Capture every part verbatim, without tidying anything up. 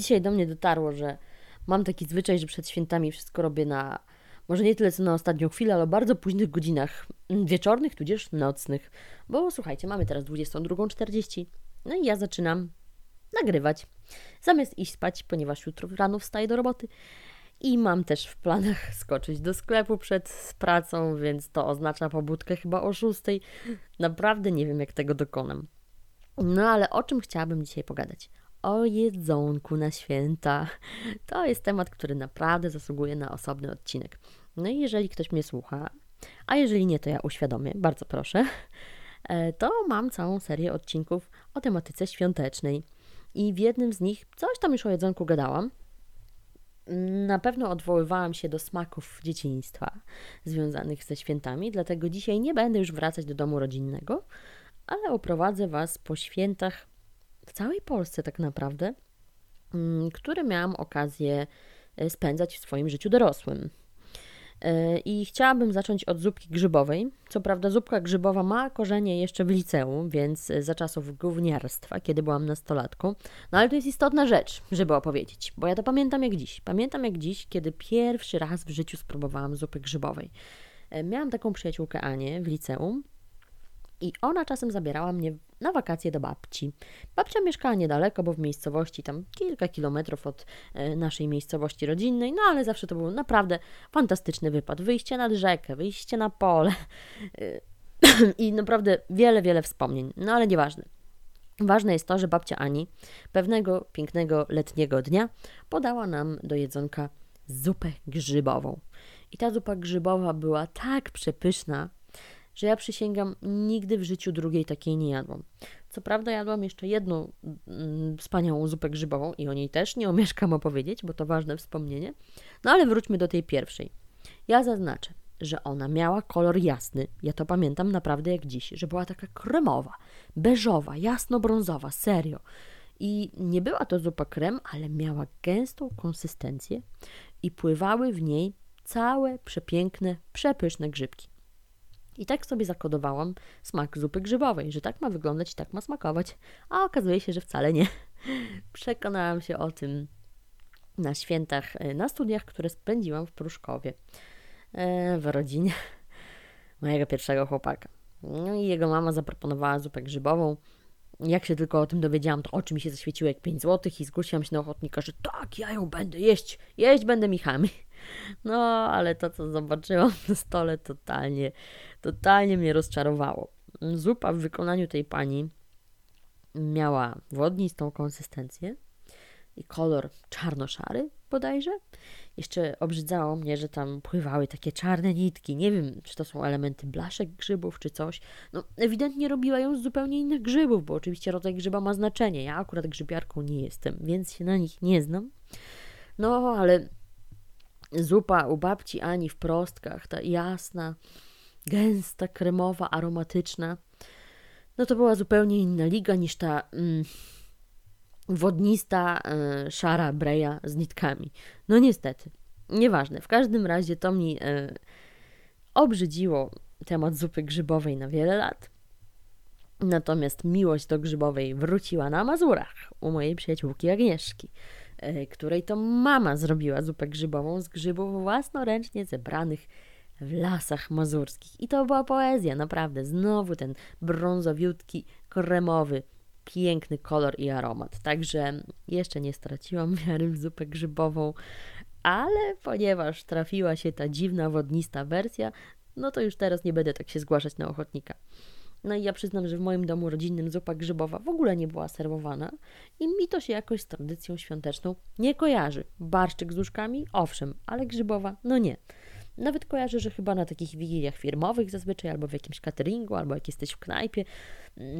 dzisiaj do mnie dotarło, że mam taki zwyczaj, że przed świętami wszystko robię na, może nie tyle co na ostatnią chwilę, ale bardzo późnych godzinach wieczornych, tudzież nocnych. Bo słuchajcie, mamy teraz dwudziesta druga czterdzieści, no i ja zaczynam nagrywać. Zamiast iść spać, ponieważ jutro rano wstaję do roboty. I mam też w planach skoczyć do sklepu przed pracą, więc to oznacza pobudkę chyba o szóstej. Naprawdę nie wiem, jak tego dokonam. No ale o czym chciałabym dzisiaj pogadać? O jedzonku na święta. To jest temat, który naprawdę zasługuje na osobny odcinek. No i jeżeli ktoś mnie słucha, a jeżeli nie, to ja uświadomię, bardzo proszę, to mam całą serię odcinków o tematyce świątecznej. I w jednym z nich coś tam już o jedzonku gadałam. Na pewno odwoływałam się do smaków dzieciństwa związanych ze świętami, dlatego dzisiaj nie będę już wracać do domu rodzinnego, ale oprowadzę Was po świętach w całej Polsce tak naprawdę, które miałam okazję spędzać w swoim życiu dorosłym. I chciałabym zacząć od zupki grzybowej. Co prawda zupka grzybowa ma korzenie jeszcze w liceum, więc za czasów gówniarstwa, kiedy byłam nastolatką. No ale to jest istotna rzecz, żeby opowiedzieć, bo ja to pamiętam jak dziś. Pamiętam jak dziś, kiedy pierwszy raz w życiu spróbowałam zupy grzybowej. Miałam taką przyjaciółkę Anię w liceum i ona czasem zabierała mnie na wakacje do babci. Babcia mieszkała niedaleko, bo w miejscowości tam kilka kilometrów od naszej miejscowości rodzinnej, no ale zawsze to był naprawdę fantastyczny wypad. Wyjście nad rzekę, wyjście na pole i naprawdę wiele, wiele wspomnień, no ale nieważne. Ważne jest to, że babcia Ani pewnego pięknego letniego dnia podała nam do jedzonka zupę grzybową. I ta zupa grzybowa była tak przepyszna, że ja przysięgam, nigdy w życiu drugiej takiej nie jadłam. Co prawda jadłam jeszcze jedną mm, wspaniałą zupę grzybową i o niej też nie omieszkam opowiedzieć, bo to ważne wspomnienie. No ale wróćmy do tej pierwszej. Ja zaznaczę, że ona miała kolor jasny. Ja to pamiętam naprawdę jak dziś, że była taka kremowa, beżowa, jasno-brązowa, serio. I nie była to zupa krem, ale miała gęstą konsystencję i pływały w niej całe przepiękne, przepyszne grzybki. I tak sobie zakodowałam smak zupy grzybowej, że tak ma wyglądać i tak ma smakować, a okazuje się, że wcale nie. Przekonałam się o tym na świętach, na studiach, które spędziłam w Pruszkowie, w rodzinie mojego pierwszego chłopaka. No i jego mama zaproponowała zupę grzybową. Jak się tylko o tym dowiedziałam, to oczy mi się zaświeciły jak pięć złotych i zgłosiłam się na ochotnika, że tak, ja ją będę jeść, jeść będę michami. No, ale to, co zobaczyłam na stole, totalnie, totalnie mnie rozczarowało. Zupa w wykonaniu tej pani miała wodnistą konsystencję i kolor czarno-szary bodajże. Jeszcze obrzydzało mnie, że tam pływały takie czarne nitki. Nie wiem, czy to są elementy blaszek grzybów, czy coś. No, ewidentnie robiła ją z zupełnie innych grzybów, bo oczywiście rodzaj grzyba ma znaczenie. Ja akurat grzybiarką nie jestem, więc się na nich nie znam. No, ale zupa u babci Ani w prostkach, ta jasna, gęsta, kremowa, aromatyczna, no to była zupełnie inna liga niż ta mm, wodnista, y, szara breja z nitkami. No niestety, nieważne. W każdym razie to mi y, obrzydziło temat zupy grzybowej na wiele lat. Natomiast miłość do grzybowej wróciła na Mazurach u mojej przyjaciółki Agnieszki, której to mama zrobiła zupę grzybową z grzybów własnoręcznie zebranych w lasach mazurskich. I to była poezja, naprawdę. Znowu ten brązowiutki, kremowy, piękny kolor i aromat. Także jeszcze nie straciłam wiary w zupę grzybową, ale ponieważ trafiła się ta dziwna, wodnista wersja, no to już teraz nie będę tak się zgłaszać na ochotnika. No i ja przyznam, że w moim domu rodzinnym zupa grzybowa w ogóle nie była serwowana i mi to się jakoś z tradycją świąteczną nie kojarzy. Barszczyk z łóżkami? Owszem, ale grzybowa? No nie. Nawet kojarzę, że chyba na takich wigiliach firmowych zazwyczaj, albo w jakimś cateringu, albo jak jesteś w knajpie,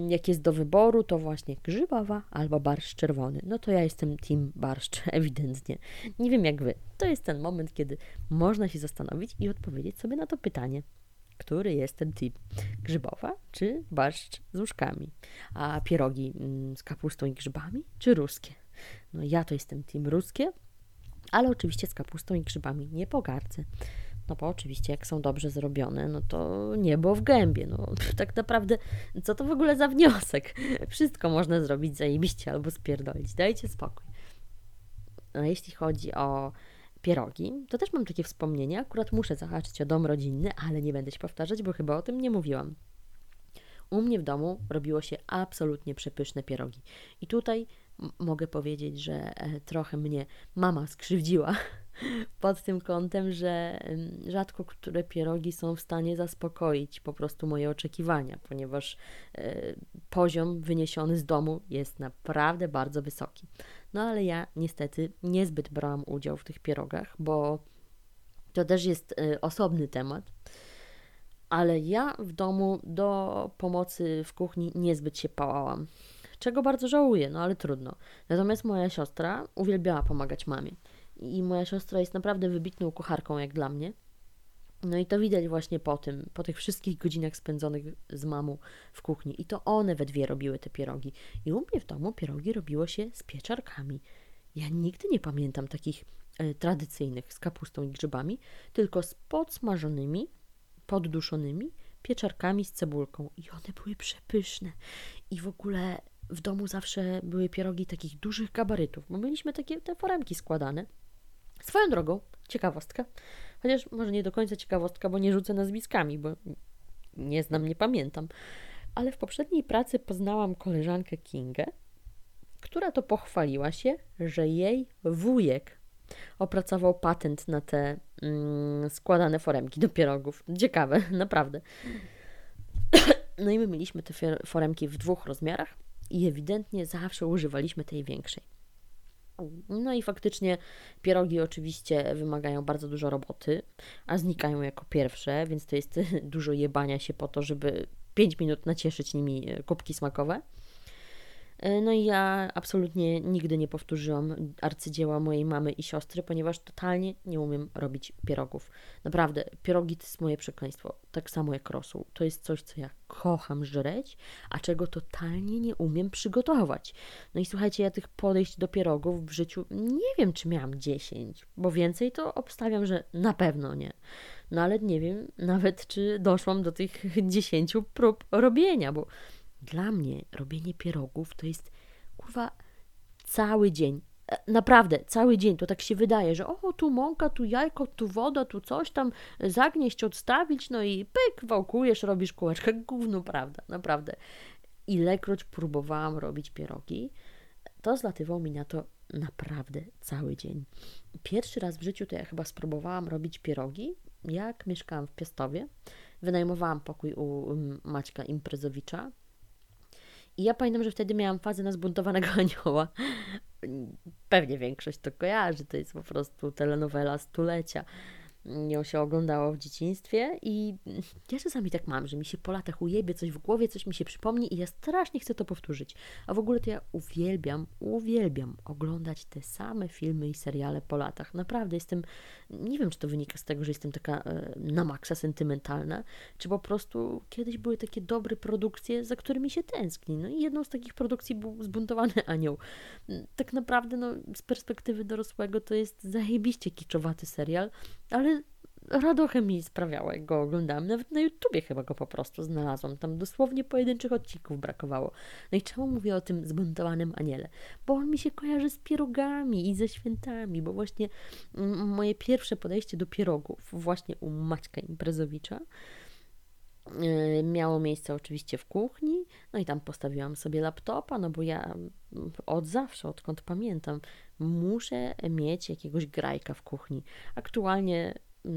jak jest do wyboru, to właśnie grzybowa albo barszcz czerwony. No to ja jestem team barszcz, ewidentnie. Nie wiem jak Wy. To jest ten moment, kiedy można się zastanowić i odpowiedzieć sobie na to pytanie. Który jest ten typ? Grzybowa czy barszcz z łóżkami? A pierogi z kapustą i grzybami czy ruskie? No ja to jestem team ruskie, ale oczywiście z kapustą i grzybami nie pogardzę. No bo oczywiście jak są dobrze zrobione, no to niebo w gębie. No tak naprawdę co to w ogóle za wniosek? Wszystko można zrobić zajebiście albo spierdolić. Dajcie spokój. jeśli chodzi o pierogi, to też mam takie wspomnienia. Akurat muszę zahaczyć o dom rodzinny, ale nie będę się powtarzać, bo chyba o tym nie mówiłam. U mnie w domu robiło się absolutnie przepyszne pierogi. I tutaj m- mogę powiedzieć, że trochę mnie mama skrzywdziła pod tym kątem, że rzadko które pierogi są w stanie zaspokoić po prostu moje oczekiwania, ponieważ y, poziom wyniesiony z domu jest naprawdę bardzo wysoki. No ale ja niestety niezbyt brałam udział w tych pierogach, bo to też jest y, osobny temat. Ale ja w domu do pomocy w kuchni niezbyt się pałałam, czego bardzo żałuję, no ale trudno. Natomiast moja siostra uwielbiała pomagać mamie. I moja siostra jest naprawdę wybitną kucharką, jak dla mnie. No i to widać właśnie po tym, po tych wszystkich godzinach spędzonych z mamą w kuchni. I to one we dwie robiły te pierogi. I u mnie w domu pierogi robiło się z pieczarkami. Ja nigdy nie pamiętam takich e, tradycyjnych z kapustą i grzybami, tylko z podsmażonymi, podduszonymi pieczarkami z cebulką. I one były przepyszne. I w ogóle w domu zawsze były pierogi takich dużych gabarytów, bo mieliśmy takie te foremki składane. Swoją drogą, ciekawostka, chociaż może nie do końca ciekawostka, bo nie rzucę nazwiskami, bo nie znam, nie pamiętam, ale w poprzedniej pracy poznałam koleżankę Kingę, która to pochwaliła się, że jej wujek opracował patent na te mm, składane foremki do pierogów. Ciekawe, naprawdę. No i my mieliśmy te foremki w dwóch rozmiarach i ewidentnie zawsze używaliśmy tej większej. No i faktycznie pierogi oczywiście wymagają bardzo dużo roboty, a znikają jako pierwsze, więc to jest dużo jebania się po to, żeby pięć minut nacieszyć nimi kubki smakowe. No i ja absolutnie nigdy nie powtórzyłam arcydzieła mojej mamy i siostry, ponieważ totalnie nie umiem robić pierogów. Naprawdę, pierogi to jest moje przekleństwo, tak samo jak rosół. To jest coś, co ja kocham żreć, a czego totalnie nie umiem przygotować. No i słuchajcie, ja tych podejść do pierogów w życiu nie wiem, czy miałam dziesięć, bo więcej to obstawiam, że na pewno nie. No ale nie wiem nawet, czy doszłam do tych dziesięciu prób robienia, bo dla mnie robienie pierogów to jest, kurwa, cały dzień. Naprawdę, cały dzień. To tak się wydaje, że o, tu mąka, tu jajko, tu woda, tu coś tam zagnieść, odstawić, no i pyk, wałkujesz, robisz kółeczkę. Gówno, prawda, naprawdę. Ilekroć próbowałam robić pierogi, to zlatywał mi na to naprawdę cały dzień. Pierwszy raz w życiu to ja chyba spróbowałam robić pierogi, jak mieszkałam w Piastowie. Wynajmowałam pokój u Maćka Imprezowicza. I ja pamiętam, że wtedy miałam fazę na Zbuntowanego anioła. Pewnie większość to kojarzy, to jest po prostu telenowela stulecia. Ją się oglądało w dzieciństwie i ja czasami tak mam, że mi się po latach ujebie coś w głowie, coś mi się przypomni i ja strasznie chcę to powtórzyć. A w ogóle to ja uwielbiam, uwielbiam oglądać te same filmy i seriale po latach. Naprawdę jestem, nie wiem, czy to wynika z tego, że jestem taka e, na maksa sentymentalna, czy po prostu kiedyś były takie dobre produkcje, za którymi się tęskni. No i jedną z takich produkcji był Zbuntowany Anioł. Tak naprawdę, no, z perspektywy dorosłego to jest zajebiście kiczowaty serial, ale radochę mi sprawiało, jak go oglądałam. Nawet na YouTubie chyba go po prostu znalazłam. Tam dosłownie pojedynczych odcinków brakowało. No i czemu mówię o tym Zbuntowanym Aniele? Bo on mi się kojarzy z pierogami i ze świętami, bo właśnie m- moje pierwsze podejście do pierogów właśnie u Maćka Imprezowicza yy, miało miejsce oczywiście w kuchni. No i tam postawiłam sobie laptopa, no bo ja od zawsze, odkąd pamiętam, muszę mieć jakiegoś grajka w kuchni. Aktualnie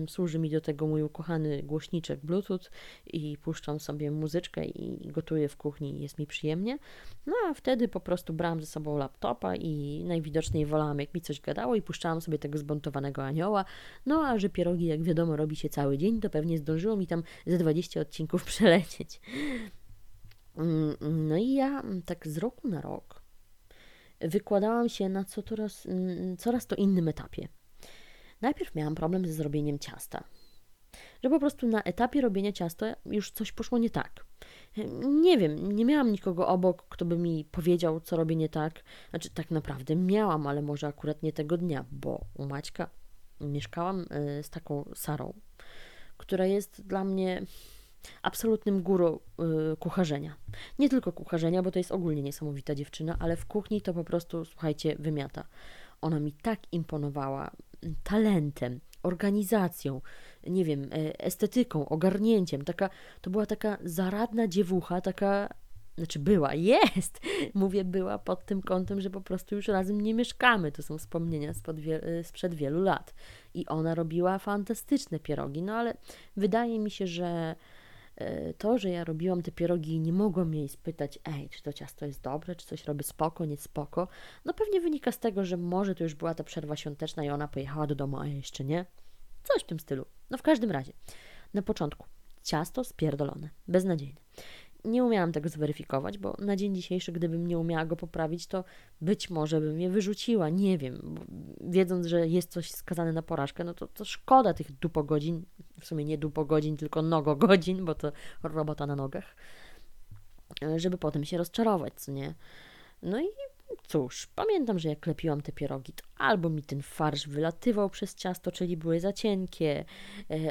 służy mi do tego mój ukochany głośniczek Bluetooth i puszczam sobie muzyczkę i gotuję w kuchni, jest mi przyjemnie. No a wtedy po prostu brałam ze sobą laptopa i najwidoczniej wolałam, jak mi coś gadało, i puszczałam sobie tego Zbuntowanego Anioła. No a że pierogi, jak wiadomo, robi się cały dzień, to pewnie zdążyło mi tam ze dwadzieścia odcinków przelecieć. No i ja tak z roku na rok wykładałam się na co teraz, coraz to innym etapie. Najpierw miałam problem ze zrobieniem ciasta. Że po prostu na etapie robienia ciasta już coś poszło nie tak. Nie wiem, nie miałam nikogo obok, kto by mi powiedział, co robię nie tak. Znaczy, tak naprawdę miałam, ale może akurat nie tego dnia, bo u Maćka mieszkałam z taką Sarą, która jest dla mnie absolutnym guru y, kucharzenia. Nie tylko kucharzenia, bo to jest ogólnie niesamowita dziewczyna, ale w kuchni to po prostu, słuchajcie, wymiata. Ona mi tak imponowała talentem, organizacją, nie wiem, estetyką, ogarnięciem. Taka, to była taka zaradna dziewucha, taka, znaczy była, jest, mówię była pod tym kątem, że po prostu już razem nie mieszkamy. To są wspomnienia spod wie- sprzed wielu lat. I ona robiła fantastyczne pierogi, no ale wydaje mi się, że to, że ja robiłam te pierogi i nie mogłam jej spytać, ej, czy to ciasto jest dobre, czy coś robię spoko, nie spoko, no pewnie wynika z tego, że może to już była ta przerwa świąteczna i ona pojechała do domu, a ja jeszcze nie. Coś w tym stylu. No w każdym razie, na początku ciasto spierdolone, beznadziejne. Nie umiałam tego zweryfikować, bo na dzień dzisiejszy, gdybym nie umiała go poprawić, to być może bym je wyrzuciła, nie wiem, wiedząc, że jest coś skazane na porażkę, no to, to szkoda tych dupogodzin, w sumie nie dupogodzin, tylko nogogodzin, bo to robota na nogach, żeby potem się rozczarować, co nie? No i cóż, pamiętam, że jak klepiłam te pierogi, to albo mi ten farsz wylatywał przez ciasto, czyli były za cienkie,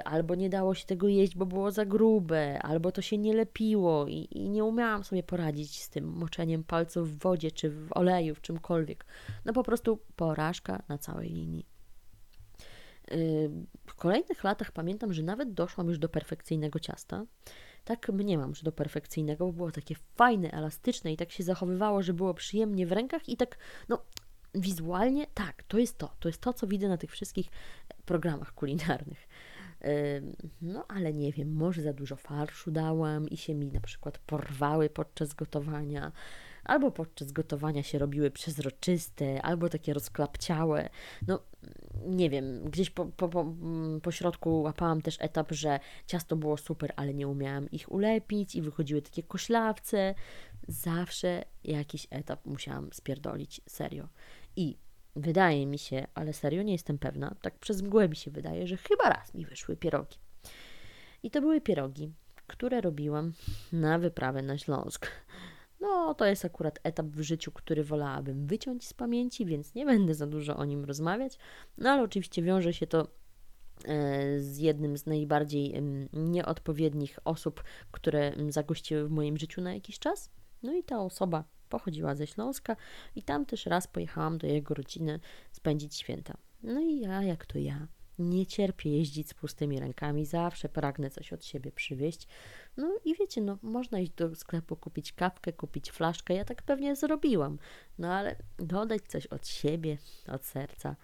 albo nie dało się tego jeść, bo było za grube, albo to się nie lepiło i, i nie umiałam sobie poradzić z tym moczeniem palców w wodzie, czy w oleju, w czymkolwiek. No po prostu porażka na całej linii. W kolejnych latach pamiętam, że nawet doszłam już do perfekcyjnego ciasta. Tak mniemam, że do perfekcyjnego, bo było takie fajne, elastyczne i tak się zachowywało, że było przyjemnie w rękach i tak, no, wizualnie, tak, to jest to. To jest to, co widzę na tych wszystkich programach kulinarnych. No, ale nie wiem, może za dużo farszu dałam i się mi na przykład porwały podczas gotowania, albo podczas gotowania się robiły przezroczyste, albo takie rozklapciałe. No, nie wiem, gdzieś po, po, po, po środku łapałam też etap, że ciasto było super, ale nie umiałam ich ulepić i wychodziły takie koślawce. Zawsze jakiś etap musiałam spierdolić, serio. I wydaje mi się, ale serio nie jestem pewna, tak przez mgłę mi się wydaje, że chyba raz mi wyszły pierogi. I to były pierogi, które robiłam na wyprawę na Śląsk. No, to jest akurat etap w życiu, który wolałabym wyciąć z pamięci, więc nie będę za dużo o nim rozmawiać. No, ale oczywiście wiąże się to z jednym z najbardziej nieodpowiednich osób, które zagościły w moim życiu na jakiś czas. No i ta osoba pochodziła ze Śląska i tam też raz pojechałam do jego rodziny spędzić święta. No i ja, jak to ja, nie cierpię jeździć z pustymi rękami, zawsze pragnę coś od siebie przywieźć. No i wiecie, no można iść do sklepu, kupić kawkę, kupić flaszkę, ja tak pewnie zrobiłam, no ale dodać coś od siebie, od serca,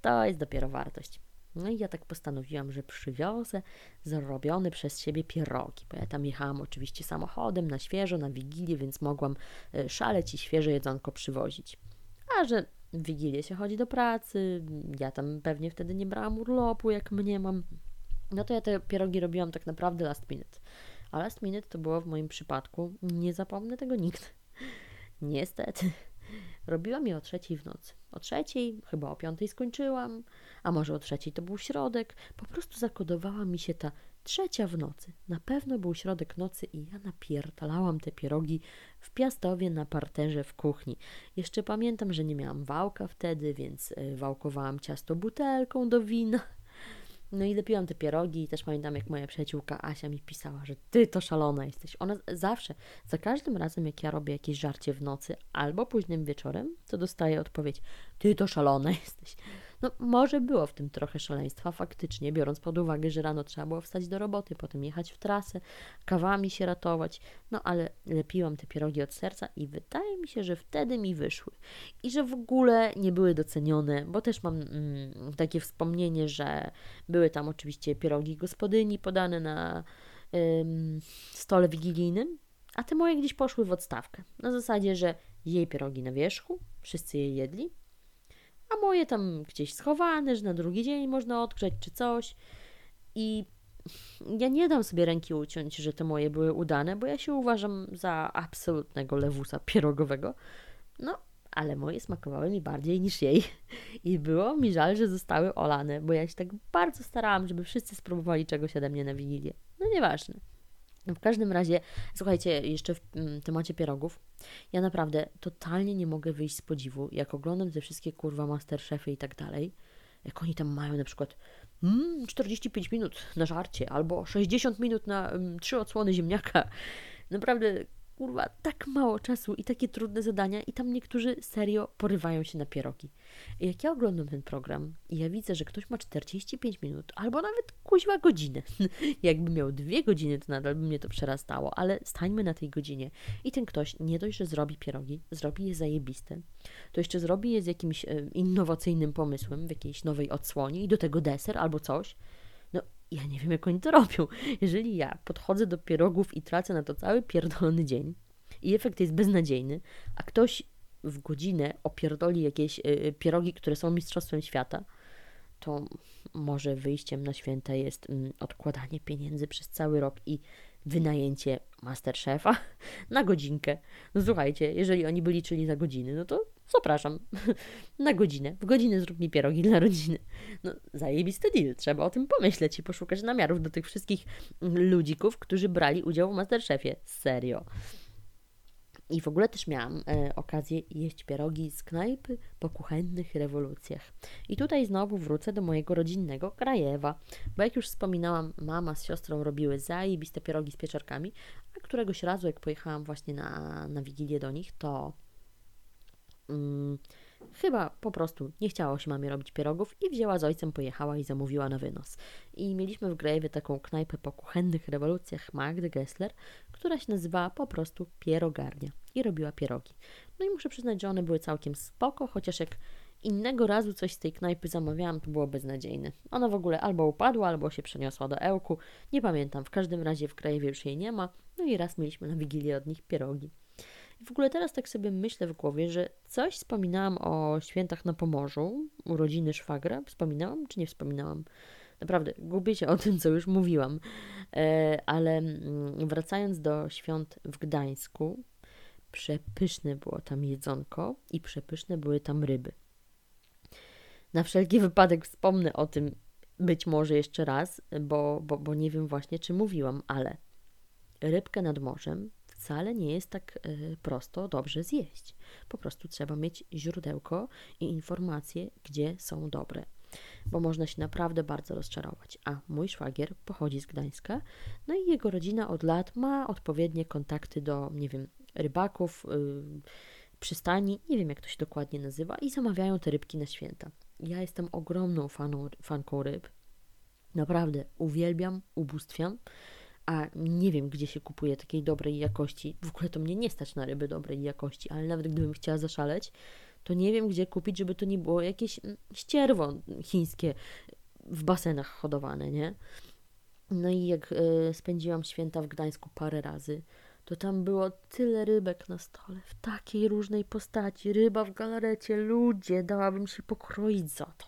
to jest dopiero wartość. No i ja tak postanowiłam, że przywiozę zrobione przez siebie pierogi, bo ja tam jechałam oczywiście samochodem, na świeżo, na Wigilię, więc mogłam szaleć i świeże jedzonko przywozić. A że w Wigilię się chodzi do pracy, ja tam pewnie wtedy nie brałam urlopu, jak mniemam, no to ja te pierogi robiłam tak naprawdę last minute. A last minute to było w moim przypadku, nie zapomnę tego nikt. Niestety. Robiłam je o trzeciej w nocy. O trzeciej, chyba o piątej skończyłam, a może o trzeciej to był środek. Po prostu zakodowała mi się ta trzecia w nocy. Na pewno był środek nocy i ja napierdalałam te pierogi w Piastowie na parterze w kuchni. Jeszcze pamiętam, że nie miałam wałka wtedy, więc wałkowałam ciasto butelką do wina. No i lepiłam te pierogi i też pamiętam, jak moja przyjaciółka Asia mi pisała, że ty to szalona jesteś. Ona zawsze, za każdym razem, jak ja robię jakieś żarcie w nocy albo późnym wieczorem, to dostaję odpowiedź, ty to szalona jesteś. No może było w tym trochę szaleństwa faktycznie, biorąc pod uwagę, że rano trzeba było wstać do roboty, potem jechać w trasę, kawami się ratować. No ale lepiłam te pierogi od serca i wydaje mi się, że wtedy mi wyszły. I że w ogóle nie były docenione, bo też mam mm, takie wspomnienie, że były tam oczywiście pierogi gospodyni podane na ym, stole wigilijnym, a te moje gdzieś poszły w odstawkę. Na zasadzie, że jej pierogi na wierzchu, wszyscy je jedli, a moje tam gdzieś schowane, że na drugi dzień można odgrzać czy coś. I ja nie dam sobie ręki uciąć, że te moje były udane, bo ja się uważam za absolutnego lewusa pierogowego. No, ale moje smakowały mi bardziej niż jej. I było mi żal, że zostały olane, bo ja się tak bardzo starałam, żeby wszyscy spróbowali czegoś ode mnie na Wigilię. No nieważne. W każdym razie, słuchajcie, jeszcze w temacie pierogów, ja naprawdę totalnie nie mogę wyjść z podziwu, jak oglądam te wszystkie kurwa masterchefy i tak dalej, jak oni tam mają na przykład mm, czterdzieści pięć minut na żarcie, albo sześćdziesiąt minut na mm, trzy odsłony ziemniaka. Naprawdę kurwa, tak mało czasu i takie trudne zadania i tam niektórzy serio porywają się na pierogi. I jak ja oglądam ten program i ja widzę, że ktoś ma czterdzieści pięć minut, albo nawet kuźwa godzinę. Jakby miał dwie godziny, to nadal by mnie to przerastało, ale stańmy na tej godzinie. I ten ktoś nie dość, że zrobi pierogi, zrobi je zajebiste, to jeszcze zrobi je z jakimś innowacyjnym pomysłem, w jakiejś nowej odsłonie i do tego deser albo coś. No, ja nie wiem, jak oni to robią. Jeżeli ja podchodzę do pierogów i tracę na to cały pierdolony dzień i efekt jest beznadziejny, a ktoś w godzinę opierdoli jakieś y, pierogi, które są mistrzostwem świata, to może wyjściem na święta jest mm, odkładanie pieniędzy przez cały rok i wynajęcie MasterChefa na godzinkę. No słuchajcie, jeżeli oni by liczyli za godziny, no to zapraszam, na godzinę. W godzinę zrób mi pierogi dla rodziny. No zajebisty deal, trzeba o tym pomyśleć i poszukać namiarów do tych wszystkich ludzików, którzy brali udział w MasterChefie. Serio. I w ogóle też miałam e, okazję jeść pierogi z knajpy po kuchennych rewolucjach. I tutaj znowu wrócę do mojego rodzinnego Krajewa, bo jak już wspominałam, mama z siostrą robiły zajebiste pierogi z pieczarkami, a któregoś razu, jak pojechałam właśnie na, na Wigilię do nich, to mm, chyba po prostu nie chciało się mamie robić pierogów i wzięła z ojcem, pojechała i zamówiła na wynos. I mieliśmy w Grajewie taką knajpę po kuchennych rewolucjach Magdy Gessler, która się nazywała po prostu Pierogarnia i robiła pierogi. No i muszę przyznać, że one były całkiem spoko, chociaż jak innego razu coś z tej knajpy zamawiałam, to było beznadziejne. Ona w ogóle albo upadła, albo się przeniosła do Ełku. Nie pamiętam, w każdym razie w Krajewie już jej nie ma. No i raz mieliśmy na Wigilię od nich pierogi. W ogóle teraz tak sobie myślę w głowie, że coś wspominałam o świętach na Pomorzu, urodziny szwagra. Wspominałam czy nie wspominałam? Naprawdę, gubię się o tym, co już mówiłam. Ale wracając do świąt w Gdańsku, przepyszne było tam jedzonko i przepyszne były tam ryby. Na wszelki wypadek wspomnę o tym być może jeszcze raz, bo, bo, bo nie wiem właśnie, czy mówiłam, ale rybkę nad morzem wcale nie jest tak y, prosto dobrze zjeść. Po prostu trzeba mieć źródełko i informacje, gdzie są dobre, bo można się naprawdę bardzo rozczarować. A mój szwagier pochodzi z Gdańska, no i jego rodzina od lat ma odpowiednie kontakty do, nie wiem, rybaków, y, przystani, nie wiem jak to się dokładnie nazywa, i zamawiają te rybki na święta. Ja jestem ogromną faną, fanką ryb, naprawdę uwielbiam, ubóstwiam, a nie wiem, gdzie się kupuje takiej dobrej jakości. W ogóle to mnie nie stać na ryby dobrej jakości, ale nawet gdybym chciała zaszaleć, to nie wiem, gdzie kupić, żeby to nie było jakieś ścierwo chińskie w basenach hodowane, nie? No i jak y, spędziłam święta w Gdańsku parę razy, to tam było tyle rybek na stole, w takiej różnej postaci. Ryba w galarecie, ludzie, dałabym się pokroić za to.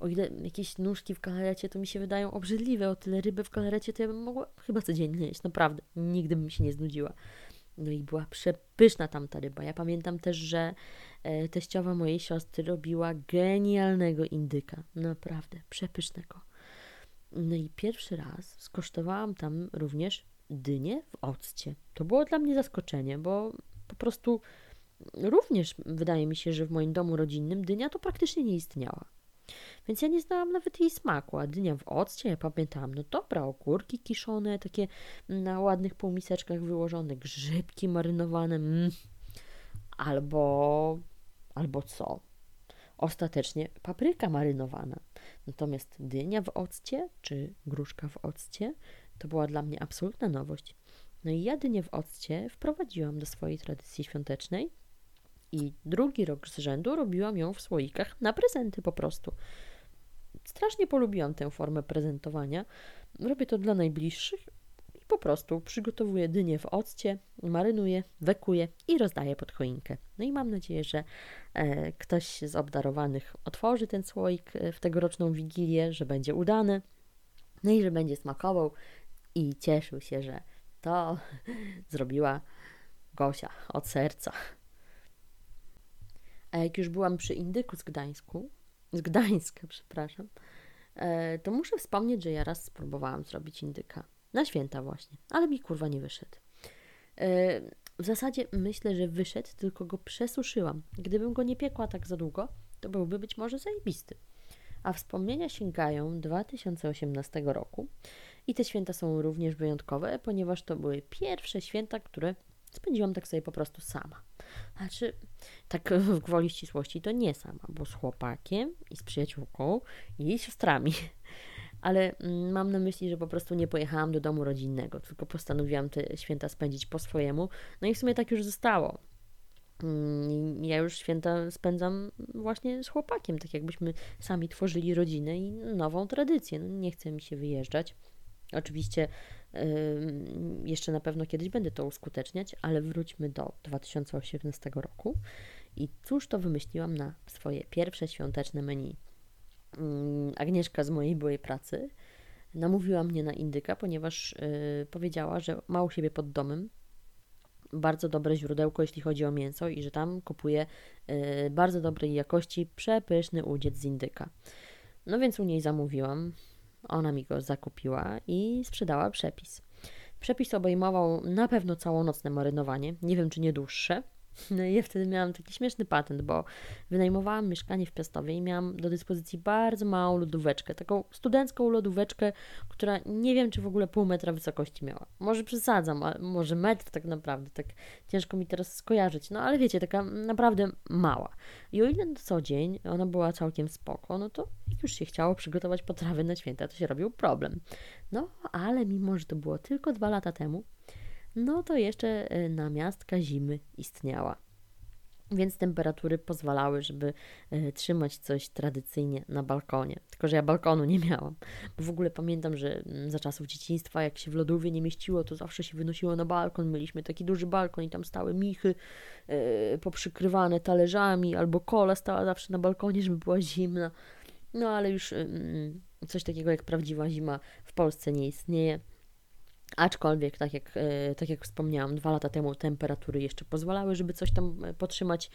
O ile jakieś nóżki w galarecie to mi się wydają obrzydliwe, o tyle ryby w galarecie to ja bym mogła chyba codziennie jeść, naprawdę, nigdy bym się nie znudziła. No i była przepyszna tamta ryba. Ja pamiętam też, że e, teściowa mojej siostry robiła genialnego indyka, naprawdę przepysznego. No i pierwszy raz skosztowałam tam również dynię w occie. To było dla mnie zaskoczenie, bo po prostu również wydaje mi się, że w moim domu rodzinnym dynia to praktycznie nie istniała. Więc ja nie znałam nawet jej smaku, a dynia w occie, ja pamiętałam, no dobra, ogórki kiszone, takie na ładnych półmiseczkach wyłożone, grzybki marynowane, mm. albo, albo co? Ostatecznie papryka marynowana. Natomiast dynia w occie, czy gruszka w occie, to była dla mnie absolutna nowość. No i ja dynię w occie wprowadziłam do swojej tradycji świątecznej, i drugi rok z rzędu robiłam ją w słoikach na prezenty po prostu. Strasznie polubiłam tę formę prezentowania. Robię to dla najbliższych i po prostu przygotowuję dynię w occie, marynuję, wekuję i rozdaję pod choinkę. No i mam nadzieję, że e, ktoś z obdarowanych otworzy ten słoik w tegoroczną Wigilię, że będzie udane, no i że będzie smakował i cieszył się, że to zrobiła Gosia od serca. A jak już byłam przy indyku z Gdańsku, z Gdańska, przepraszam, to muszę wspomnieć, że ja raz spróbowałam zrobić indyka. Na święta właśnie, ale mi kurwa nie wyszedł. W zasadzie myślę, że wyszedł, tylko go przesuszyłam. Gdybym go nie piekła tak za długo, to byłby być może zajebisty. A wspomnienia sięgają dwa tysiące osiemnastego roku i te święta są również wyjątkowe, ponieważ to były pierwsze święta, które spędziłam tak sobie po prostu sama. Znaczy, tak w gwoli ścisłości to nie sama, bo z chłopakiem i z przyjaciółką i jej siostrami. Ale mam na myśli, że po prostu nie pojechałam do domu rodzinnego, tylko postanowiłam te święta spędzić po swojemu. No i w sumie tak już zostało. Ja już święta spędzam właśnie z chłopakiem, tak jakbyśmy sami tworzyli rodzinę i nową tradycję. No, nie chce mi się wyjeżdżać. Oczywiście yy, jeszcze na pewno kiedyś będę to uskuteczniać, ale wróćmy do dwa tysiące osiemnastego roku. I cóż to wymyśliłam na swoje pierwsze świąteczne menu? Yy, Agnieszka z mojej byłej pracy namówiła mnie na indyka, ponieważ yy, powiedziała, że ma u siebie pod domem bardzo dobre źródełko, jeśli chodzi o mięso i że tam kupuje y, bardzo dobrej jakości przepyszny udziec z indyka. No więc u niej zamówiłam, ona mi go zakupiła i sprzedała przepis. Przepis obejmował na pewno całonocne marynowanie, nie wiem czy nie dłuższe. No i ja wtedy miałam taki śmieszny patent, bo wynajmowałam mieszkanie w Piastowie i miałam do dyspozycji bardzo małą lodóweczkę, taką studencką lodóweczkę, która nie wiem, czy w ogóle pół metra wysokości miała. Może przesadzam, a może metr tak naprawdę, tak ciężko mi teraz skojarzyć, no ale wiecie, taka naprawdę mała. I o ile co dzień ona była całkiem spoko, no to jak już się chciało przygotować potrawy na święta, to się robił problem. No ale mimo, że to było tylko dwa lata temu, no to jeszcze namiastka zimy istniała, więc temperatury pozwalały, żeby trzymać coś tradycyjnie na balkonie. Tylko że ja balkonu nie miałam, bo w ogóle pamiętam, że za czasów dzieciństwa, jak się w lodówie nie mieściło, to zawsze się wynosiło na balkon. Mieliśmy taki duży balkon i tam stały michy yy, poprzykrywane talerzami, albo kola stała zawsze na balkonie, żeby była zimna. No ale już yy, coś takiego jak prawdziwa zima w Polsce nie istnieje. Aczkolwiek, tak jak, tak jak wspomniałam, dwa lata temu temperatury jeszcze pozwalały, żeby coś tam potrzymać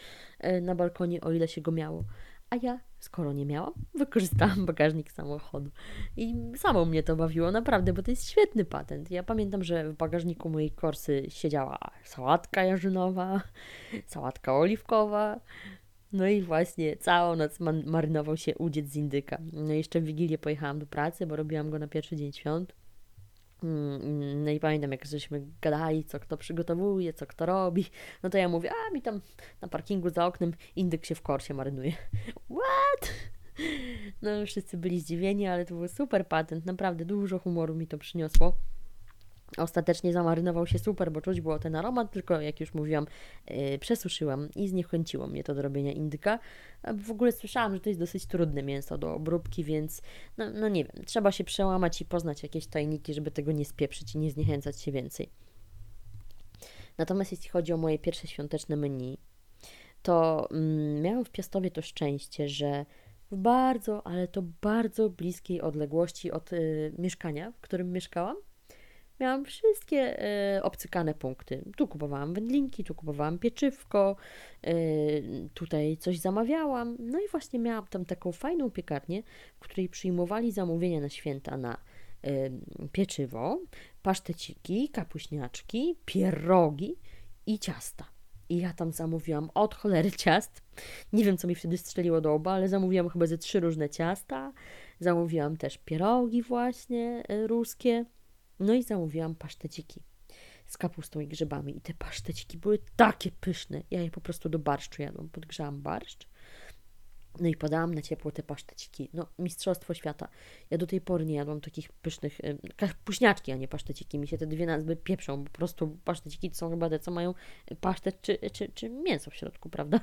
na balkonie, o ile się go miało. A ja, skoro nie miałam, wykorzystałam bagażnik samochodu. I samo mnie to bawiło, naprawdę, bo to jest świetny patent. Ja pamiętam, że w bagażniku mojej korsy siedziała sałatka jarzynowa, sałatka oliwkowa, no i właśnie całą noc man- marynował się udziec z indyka. No i jeszcze w Wigilię pojechałam do pracy, bo robiłam go na pierwszy dzień świąt. No i pamiętam, jak żeśmy gadali, co kto przygotowuje, co kto robi, no to ja mówię, a mi tam na parkingu za oknem indyk się w korsie marynuje. What? No wszyscy byli zdziwieni, ale to był super patent, naprawdę dużo humoru mi to przyniosło. Ostatecznie zamarynował się super, bo czuć było ten aromat, tylko jak już mówiłam, yy, przesuszyłam i zniechęciło mnie to do robienia indyka. W ogóle słyszałam, że to jest dosyć trudne mięso do obróbki, więc no, no nie wiem, trzeba się przełamać i poznać jakieś tajniki, żeby tego nie spieprzyć i nie zniechęcać się więcej. Natomiast jeśli chodzi o moje pierwsze świąteczne menu, to mm, miałam w Piastowie to szczęście, że w bardzo, ale to bardzo bliskiej odległości od yy, mieszkania, w którym mieszkałam, miałam wszystkie y, obcykane punkty. Tu kupowałam wędlinki, tu kupowałam pieczywko, y, tutaj coś zamawiałam. No i właśnie miałam tam taką fajną piekarnię, w której przyjmowali zamówienia na święta na y, pieczywo, paszteciki, kapuśniaczki, pierogi i ciasta. I ja tam zamówiłam od cholery ciast. Nie wiem, co mi wtedy strzeliło do łba, ale zamówiłam chyba ze trzy różne ciasta. Zamówiłam też pierogi właśnie y, ruskie. No i zamówiłam paszteciki z kapustą i grzybami. I te paszteciki były takie pyszne. Ja je po prostu do barszczu jadłam. Podgrzałam barszcz. No i podałam na ciepło te paszteciki. No, mistrzostwo świata. Ja do tej pory nie jadłam takich pysznych y, kapuśniaczki, a nie paszteciki. Mi się te dwie nazwy pieprzą. Po prostu paszteciki to są chyba te, co mają pasztet czy, czy, czy mięso w środku, prawda?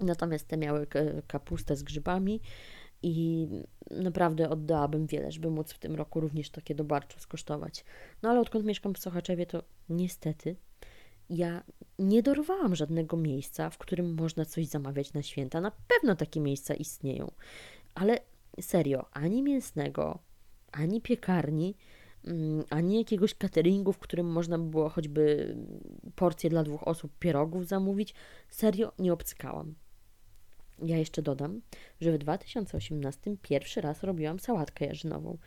Natomiast te miały kapustę z grzybami. I naprawdę oddałabym wiele, żeby móc w tym roku również takie do barszczu skosztować. No ale odkąd mieszkam w Sochaczewie, to niestety ja nie dorwałam żadnego miejsca, w którym można coś zamawiać na święta. Na pewno takie miejsca istnieją, ale serio, ani mięsnego, ani piekarni, ani jakiegoś cateringu, w którym można by było choćby porcję dla dwóch osób pierogów zamówić, serio nie obcykałam. Ja jeszcze dodam, że w dwa tysiące osiemnastym pierwszy raz robiłam sałatkę jarzynową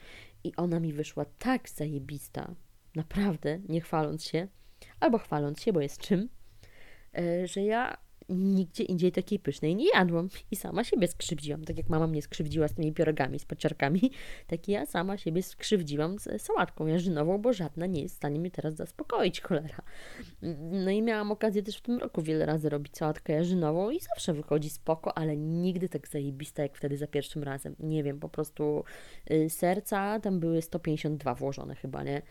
i ona mi wyszła tak zajebista, naprawdę, nie chwaląc się, albo chwaląc się, bo jest czym, że ja nigdzie indziej takiej pysznej nie jadłam i sama siebie skrzywdziłam, tak jak mama mnie skrzywdziła z tymi pierogami, z podciarkami, tak ja sama siebie skrzywdziłam z sałatką jarzynową, bo żadna nie jest w stanie mnie teraz zaspokoić, cholera. No i miałam okazję też w tym roku wiele razy robić sałatkę jarzynową i zawsze wychodzi spoko, ale nigdy tak zajebista jak wtedy za pierwszym razem. Nie wiem, po prostu yy, serca tam były sto pięćdziesiąt dwa włożone chyba, nie?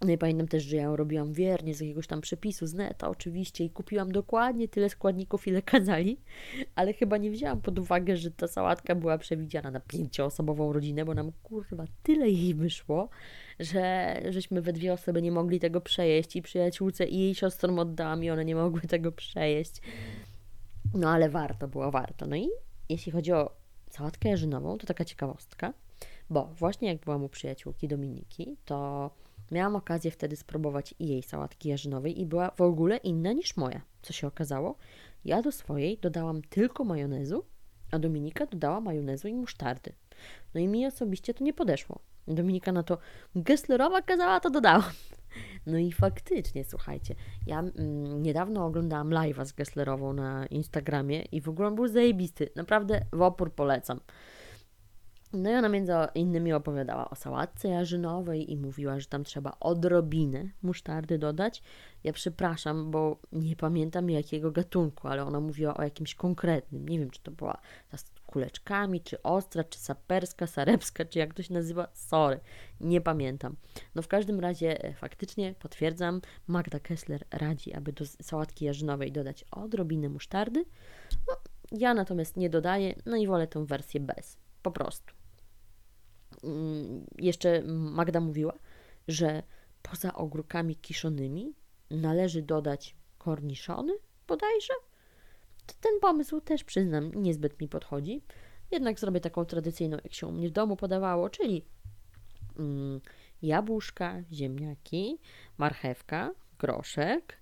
No i pamiętam też, że ja ją robiłam wiernie z jakiegoś tam przepisu, z neta oczywiście i kupiłam dokładnie tyle składników, ile kazali, ale chyba nie wzięłam pod uwagę, że ta sałatka była przewidziana na pięcioosobową rodzinę, bo nam kurwa tyle jej wyszło, że żeśmy we dwie osoby nie mogli tego przejeść i przyjaciółce i jej siostrom oddałam i one nie mogły tego przejeść. No ale warto, było warto. No i jeśli chodzi o sałatkę jarzynową, to taka ciekawostka, bo właśnie jak byłam u przyjaciółki Dominiki, to miałam okazję wtedy spróbować i jej sałatki jarzynowej i była w ogóle inna niż moja. Co się okazało? Ja do swojej dodałam tylko majonezu, a Dominika dodała majonezu i musztardy. No i mi osobiście to nie podeszło. Dominika na to Gesslerowa kazała, to dodałam. No i faktycznie, słuchajcie, ja mm, niedawno oglądałam live'a z Gesslerową na Instagramie i w ogóle on był zajebisty. Naprawdę w opór polecam. No i ona między innymi opowiadała o sałatce jarzynowej i mówiła, że tam trzeba odrobinę musztardy dodać. Ja przepraszam, bo nie pamiętam jakiego gatunku, ale ona mówiła o jakimś konkretnym. Nie wiem, czy to była ta z kuleczkami, czy ostra, czy saperska, sarepska, czy jak to się nazywa. Sorry, nie pamiętam. No w każdym razie faktycznie potwierdzam, Magda Gessler radzi, aby do sałatki jarzynowej dodać odrobinę musztardy. No, ja natomiast nie dodaję, no i wolę tę wersję bez. Po prostu. Jeszcze Magda mówiła, że poza ogórkami kiszonymi należy dodać korniszony bodajże. Ten pomysł też, przyznam, niezbyt mi podchodzi. Jednak zrobię taką tradycyjną, jak się u mnie w domu podawało, czyli mm, jabłuszka, ziemniaki, marchewka, groszek,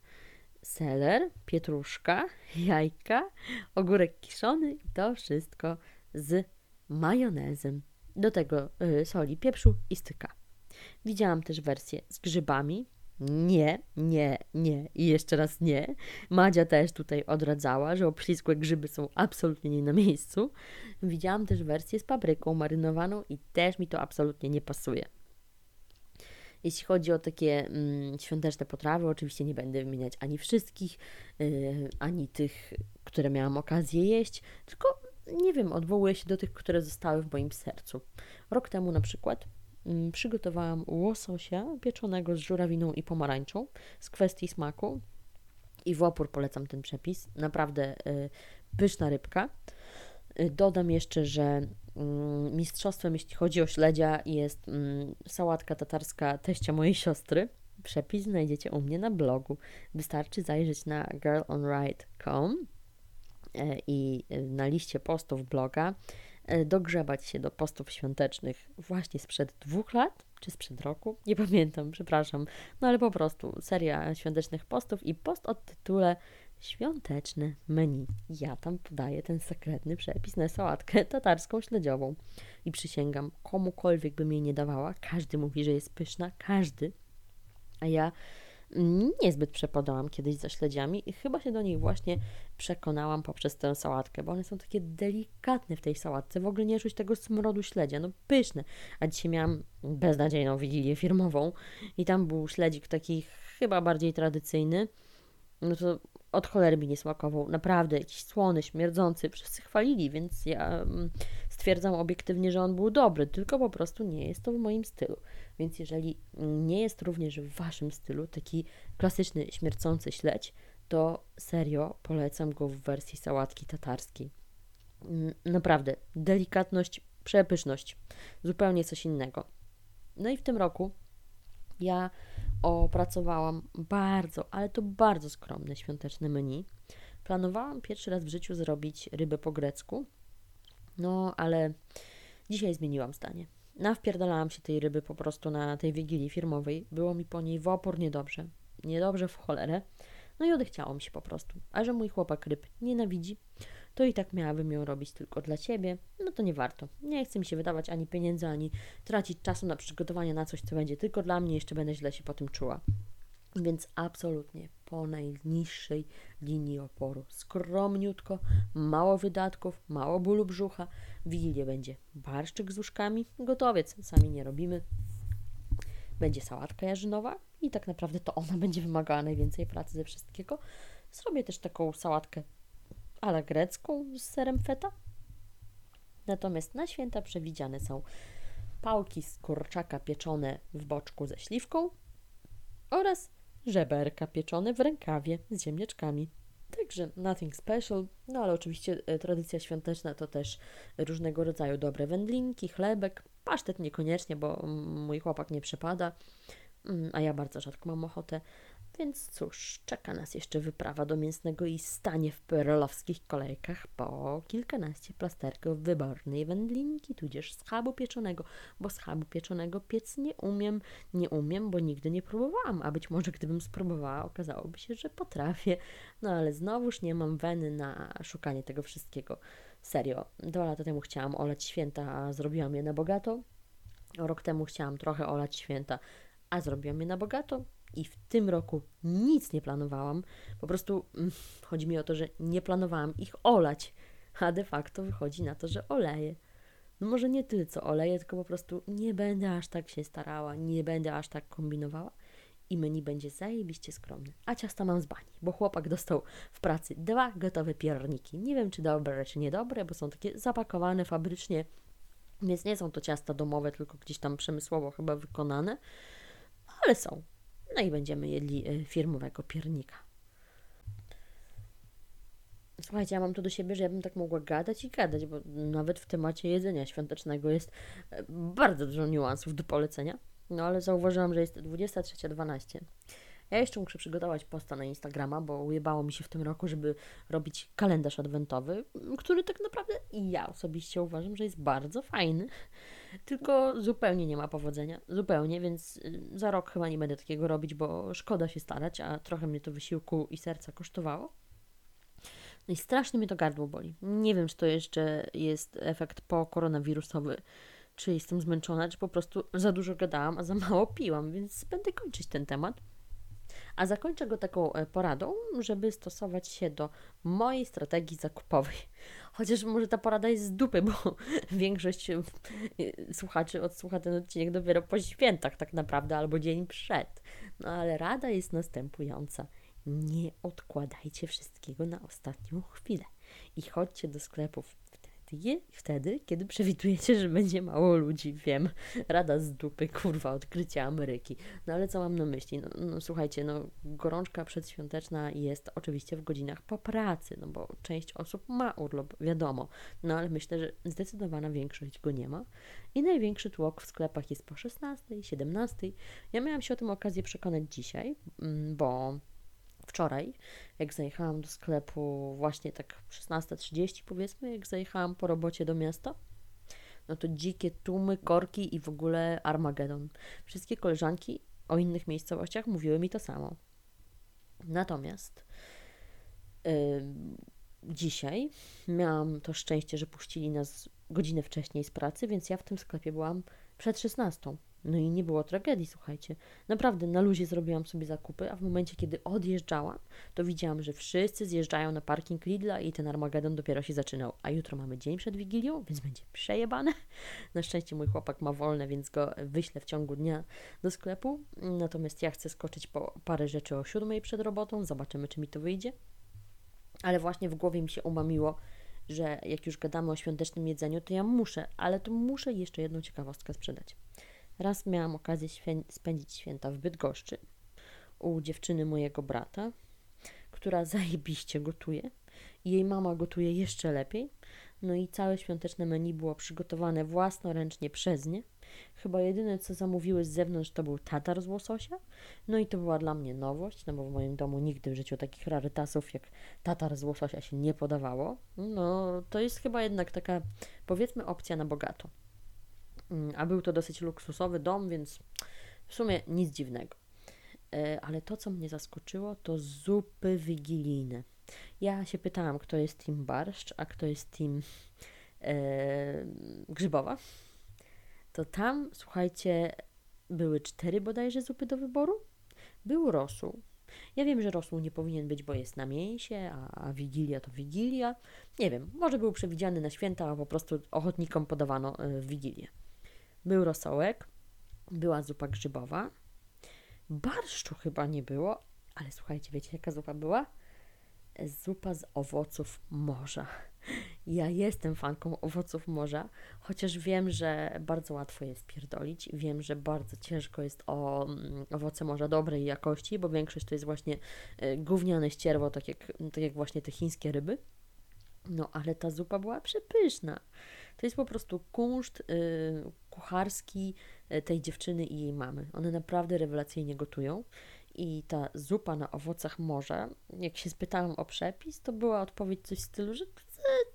seler, pietruszka, jajka, ogórek kiszony i to wszystko z majonezem. Do tego y, soli, pieprzu i styka. Widziałam też wersję z grzybami. Nie, nie, nie i jeszcze raz nie. Madzia też tutaj odradzała, że obślizgłe grzyby są absolutnie nie na miejscu. Widziałam też wersję z papryką marynowaną i też mi to absolutnie nie pasuje. Jeśli chodzi o takie mm, świąteczne potrawy, oczywiście nie będę wymieniać ani wszystkich, y, ani tych, które miałam okazję jeść, tylko nie wiem, odwołuję się do tych, które zostały w moim sercu. Rok temu na przykład m, przygotowałam łososia pieczonego z żurawiną i pomarańczą z kwestii smaku i w opór polecam ten przepis. Naprawdę y, pyszna rybka. Y, dodam jeszcze, że y, mistrzostwem, jeśli chodzi o śledzia, jest y, sałatka tatarska teścia mojej siostry. Przepis znajdziecie u mnie na blogu. Wystarczy zajrzeć na girl on ride dot com i na liście postów bloga dogrzebać się do postów świątecznych właśnie sprzed dwóch lat, czy sprzed roku, nie pamiętam, przepraszam, no ale po prostu seria świątecznych postów i post o tytule Świąteczne menu. Ja tam podaję ten sekretny przepis na sałatkę tatarską śledziową i przysięgam, komukolwiek bym jej nie dawała, każdy mówi, że jest pyszna, każdy, a ja niezbyt przepadałam kiedyś za śledziami i chyba się do nich właśnie przekonałam poprzez tę sałatkę, bo one są takie delikatne w tej sałatce, w ogóle nie czuć tego smrodu śledzia, no pyszne. A dzisiaj miałam beznadziejną wigilię firmową i tam był śledzik taki chyba bardziej tradycyjny, no to od cholery mi nie smakował, naprawdę jakiś słony, śmierdzący, wszyscy chwalili, więc ja stwierdzam obiektywnie, że on był dobry, tylko po prostu nie jest to w moim stylu. Więc jeżeli nie jest również w waszym stylu taki klasyczny, śmierdzący śledź, to serio polecam go w wersji sałatki tatarskiej. Naprawdę, delikatność, przepyszność, zupełnie coś innego. No i w tym roku ja opracowałam bardzo, ale to bardzo skromne świąteczne menu. Planowałam pierwszy raz w życiu zrobić rybę po grecku, no ale dzisiaj zmieniłam zdanie. Nawpierdalałam się tej ryby po prostu na tej wigilii firmowej. Było mi po niej w opór niedobrze. Niedobrze w cholerę. No i odechciało mi się po prostu. A że mój chłopak ryb nienawidzi, to i tak miałabym ją robić tylko dla ciebie. No to nie warto. Nie chce mi się wydawać ani pieniędzy, ani tracić czasu na przygotowanie na coś, co będzie tylko dla mnie. Jeszcze będę źle się po tym czuła. Więc absolutnie po najniższej linii oporu. Skromniutko, mało wydatków, mało bólu brzucha. W Wigilię będzie barszczyk z uszkami, gotowiec, sami nie robimy. Będzie sałatka jarzynowa i tak naprawdę to ona będzie wymagała najwięcej pracy ze wszystkiego. Zrobię też taką sałatkę a la grecką z serem feta. Natomiast na święta przewidziane są pałki z kurczaka pieczone w boczku ze śliwką oraz żeberka pieczone w rękawie z ziemniaczkami. Także nothing special, no ale oczywiście e, tradycja świąteczna to też różnego rodzaju dobre wędlinki, chlebek, pasztet niekoniecznie, bo m, mój chłopak nie przepada, m, a ja bardzo rzadko mam ochotę. Więc cóż, czeka nas jeszcze wyprawa do Mięsnego i stanie w perelowskich kolejkach po kilkanaście plasterków wybornej wędlinki, tudzież schabu pieczonego, bo schabu pieczonego piec nie umiem, nie umiem, bo nigdy nie próbowałam, a być może gdybym spróbowała, okazałoby się, że potrafię. No ale znowuż nie mam weny na szukanie tego wszystkiego. Serio, dwa lata temu chciałam olać święta, a zrobiłam je na bogato. Rok temu chciałam trochę olać święta, a zrobiłam je na bogato. I w tym roku nic nie planowałam. Po prostu mm, chodzi mi o to, że nie planowałam ich olać, a de facto wychodzi na to, że oleję. No może nie tyle, co oleję, tylko po prostu nie będę aż tak się starała, nie będę aż tak kombinowała i menu będzie zajebiście skromne. A ciasta mam z bani, bo chłopak dostał w pracy dwa gotowe pierniki. Nie wiem, czy dobre, czy niedobre, bo są takie zapakowane fabrycznie, więc nie są to ciasta domowe, tylko gdzieś tam przemysłowo chyba wykonane, ale są. No i będziemy jedli firmowego piernika. Słuchajcie, ja mam to do siebie, że ja bym tak mogła gadać i gadać, bo nawet w temacie jedzenia świątecznego jest bardzo dużo niuansów do polecenia. No ale zauważyłam, że jest dwudziesta trzecia dwanaście. Ja jeszcze muszę przygotować posta na Instagrama, bo ujebało mi się w tym roku, żeby robić kalendarz adwentowy, który tak naprawdę ja osobiście uważam, że jest bardzo fajny, tylko zupełnie nie ma powodzenia, zupełnie, więc za rok chyba nie będę takiego robić, bo szkoda się starać, a trochę mnie to wysiłku i serca kosztowało. No i strasznie mnie to gardło boli. Nie wiem, czy to jeszcze jest efekt pokoronawirusowy, czy jestem zmęczona, czy po prostu za dużo gadałam, a za mało piłam, więc będę kończyć ten temat. A zakończę go taką poradą, żeby stosować się do mojej strategii zakupowej. Chociaż może ta porada jest z dupy, bo większość słuchaczy odsłucha ten odcinek dopiero po świętach tak naprawdę, albo dzień przed. No ale rada jest następująca. Nie odkładajcie wszystkiego na ostatnią chwilę i chodźcie do sklepów wtedy, wtedy kiedy przewidujecie, że będzie mało ludzi. Wiem, rada z dupy, kurwa, odkrycie Ameryki. No ale co mam na myśli? No, no słuchajcie, no gorączka przedświąteczna jest oczywiście w godzinach po pracy, no bo część osób ma urlop, wiadomo. No ale myślę, że zdecydowana większość go nie ma. I największy tłok w sklepach jest po szesnastej, siedemnastej. Ja miałam się o tym okazję przekonać dzisiaj, bo wczoraj, jak zajechałam do sklepu właśnie tak szesnasta trzydzieści powiedzmy, jak zajechałam po robocie do miasta, no to dzikie tłumy, korki i w ogóle Armagedon. Wszystkie koleżanki o innych miejscowościach mówiły mi to samo. Natomiast yy, dzisiaj miałam to szczęście, że puścili nas godzinę wcześniej z pracy, więc ja w tym sklepie byłam przed szesnastą. No i nie było tragedii, słuchajcie. Naprawdę na luzie zrobiłam sobie zakupy, a w momencie, kiedy odjeżdżałam, to widziałam, że wszyscy zjeżdżają na parking Lidla i ten Armagedon dopiero się zaczynał. A jutro mamy dzień przed Wigilią, więc będzie przejebane. Na szczęście mój chłopak ma wolne, więc go wyślę w ciągu dnia do sklepu. Natomiast ja chcę skoczyć po parę rzeczy o siódmej przed robotą. Zobaczymy, czy mi to wyjdzie. Ale właśnie w głowie mi się umamiło, że jak już gadamy o świątecznym jedzeniu, to ja muszę, ale to muszę jeszcze jedną ciekawostkę sprzedać. Raz miałam okazję świę- spędzić święta w Bydgoszczy u dziewczyny mojego brata, która zajebiście gotuje. Jej mama gotuje jeszcze lepiej. No i całe świąteczne menu było przygotowane własnoręcznie przez nie. Chyba jedyne, co zamówiły z zewnątrz, to był tatar z łososia. No i to była dla mnie nowość, no bo w moim domu nigdy w życiu takich rarytasów jak tatar z łososia się nie podawało. No to jest chyba jednak taka, powiedzmy, opcja na bogato. A był to dosyć luksusowy dom, więc w sumie nic dziwnego. Ale to, co mnie zaskoczyło, to zupy wigilijne. Ja się pytałam, kto jest team barszcz, a kto jest team e, grzybowa. To tam, słuchajcie, były cztery bodajże zupy do wyboru. Był rosół. Ja wiem, że rosół nie powinien być, bo jest na mięsie, a, a Wigilia to Wigilia. Nie wiem, może był przewidziany na święta, a po prostu ochotnikom podawano w Wigilię. Był rosołek, była zupa grzybowa, barszczu chyba nie było, ale słuchajcie, wiecie jaka zupa była? Zupa z owoców morza. Ja jestem fanką owoców morza, chociaż wiem, że bardzo łatwo je spierdolić. Wiem, że bardzo ciężko jest o owoce morza dobrej jakości, bo większość to jest właśnie gówniane ścierwo, tak jak, tak jak właśnie te chińskie ryby. No, ale ta zupa była przepyszna. To jest po prostu kunszt yy, kucharski tej dziewczyny i jej mamy. One naprawdę rewelacyjnie gotują. I ta zupa na owocach morza, jak się spytałam o przepis, to była odpowiedź coś w stylu, że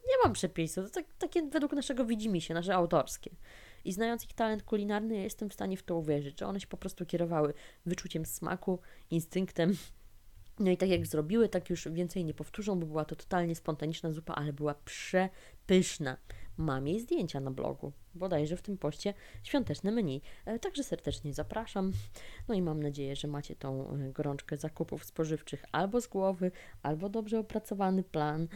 nie mam przepisu, to tak, takie według naszego widzimisię, nasze autorskie. I znając ich talent kulinarny, ja jestem w stanie w to uwierzyć, że one się po prostu kierowały wyczuciem smaku, instynktem. No i tak jak zrobiły, tak już więcej nie powtórzą, bo była to totalnie spontaniczna zupa, ale była przepyszna. Mam jej zdjęcia na blogu, bodajże w tym poście świąteczne menu. Także serdecznie zapraszam. No i mam nadzieję, że macie tą gorączkę zakupów spożywczych albo z głowy, albo dobrze opracowany plan.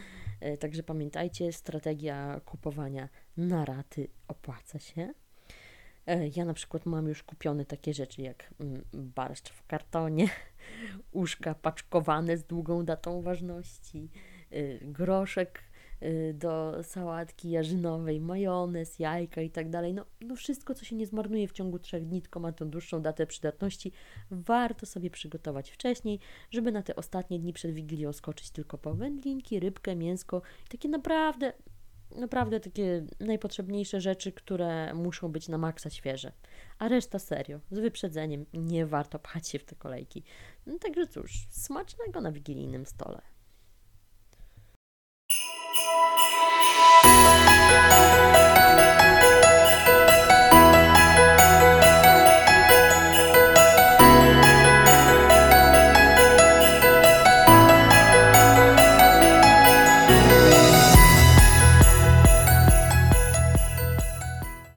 Także pamiętajcie, strategia kupowania na raty opłaca się. Ja na przykład mam już kupione takie rzeczy jak barszcz w kartonie, uszka paczkowane z długą datą ważności, groszek do sałatki jarzynowej, majonez, jajka i tak dalej. No, no wszystko, co się nie zmarnuje w ciągu trzech dni, tylko ma tą dłuższą datę przydatności, warto sobie przygotować wcześniej, żeby na te ostatnie dni przed Wigilią skoczyć tylko po wędlinki, rybkę, mięsko i takie naprawdę, naprawdę takie najpotrzebniejsze rzeczy, które muszą być na maksa świeże. A reszta serio, z wyprzedzeniem, nie warto pchać się w te kolejki. No, także cóż, smacznego na wigilijnym stole.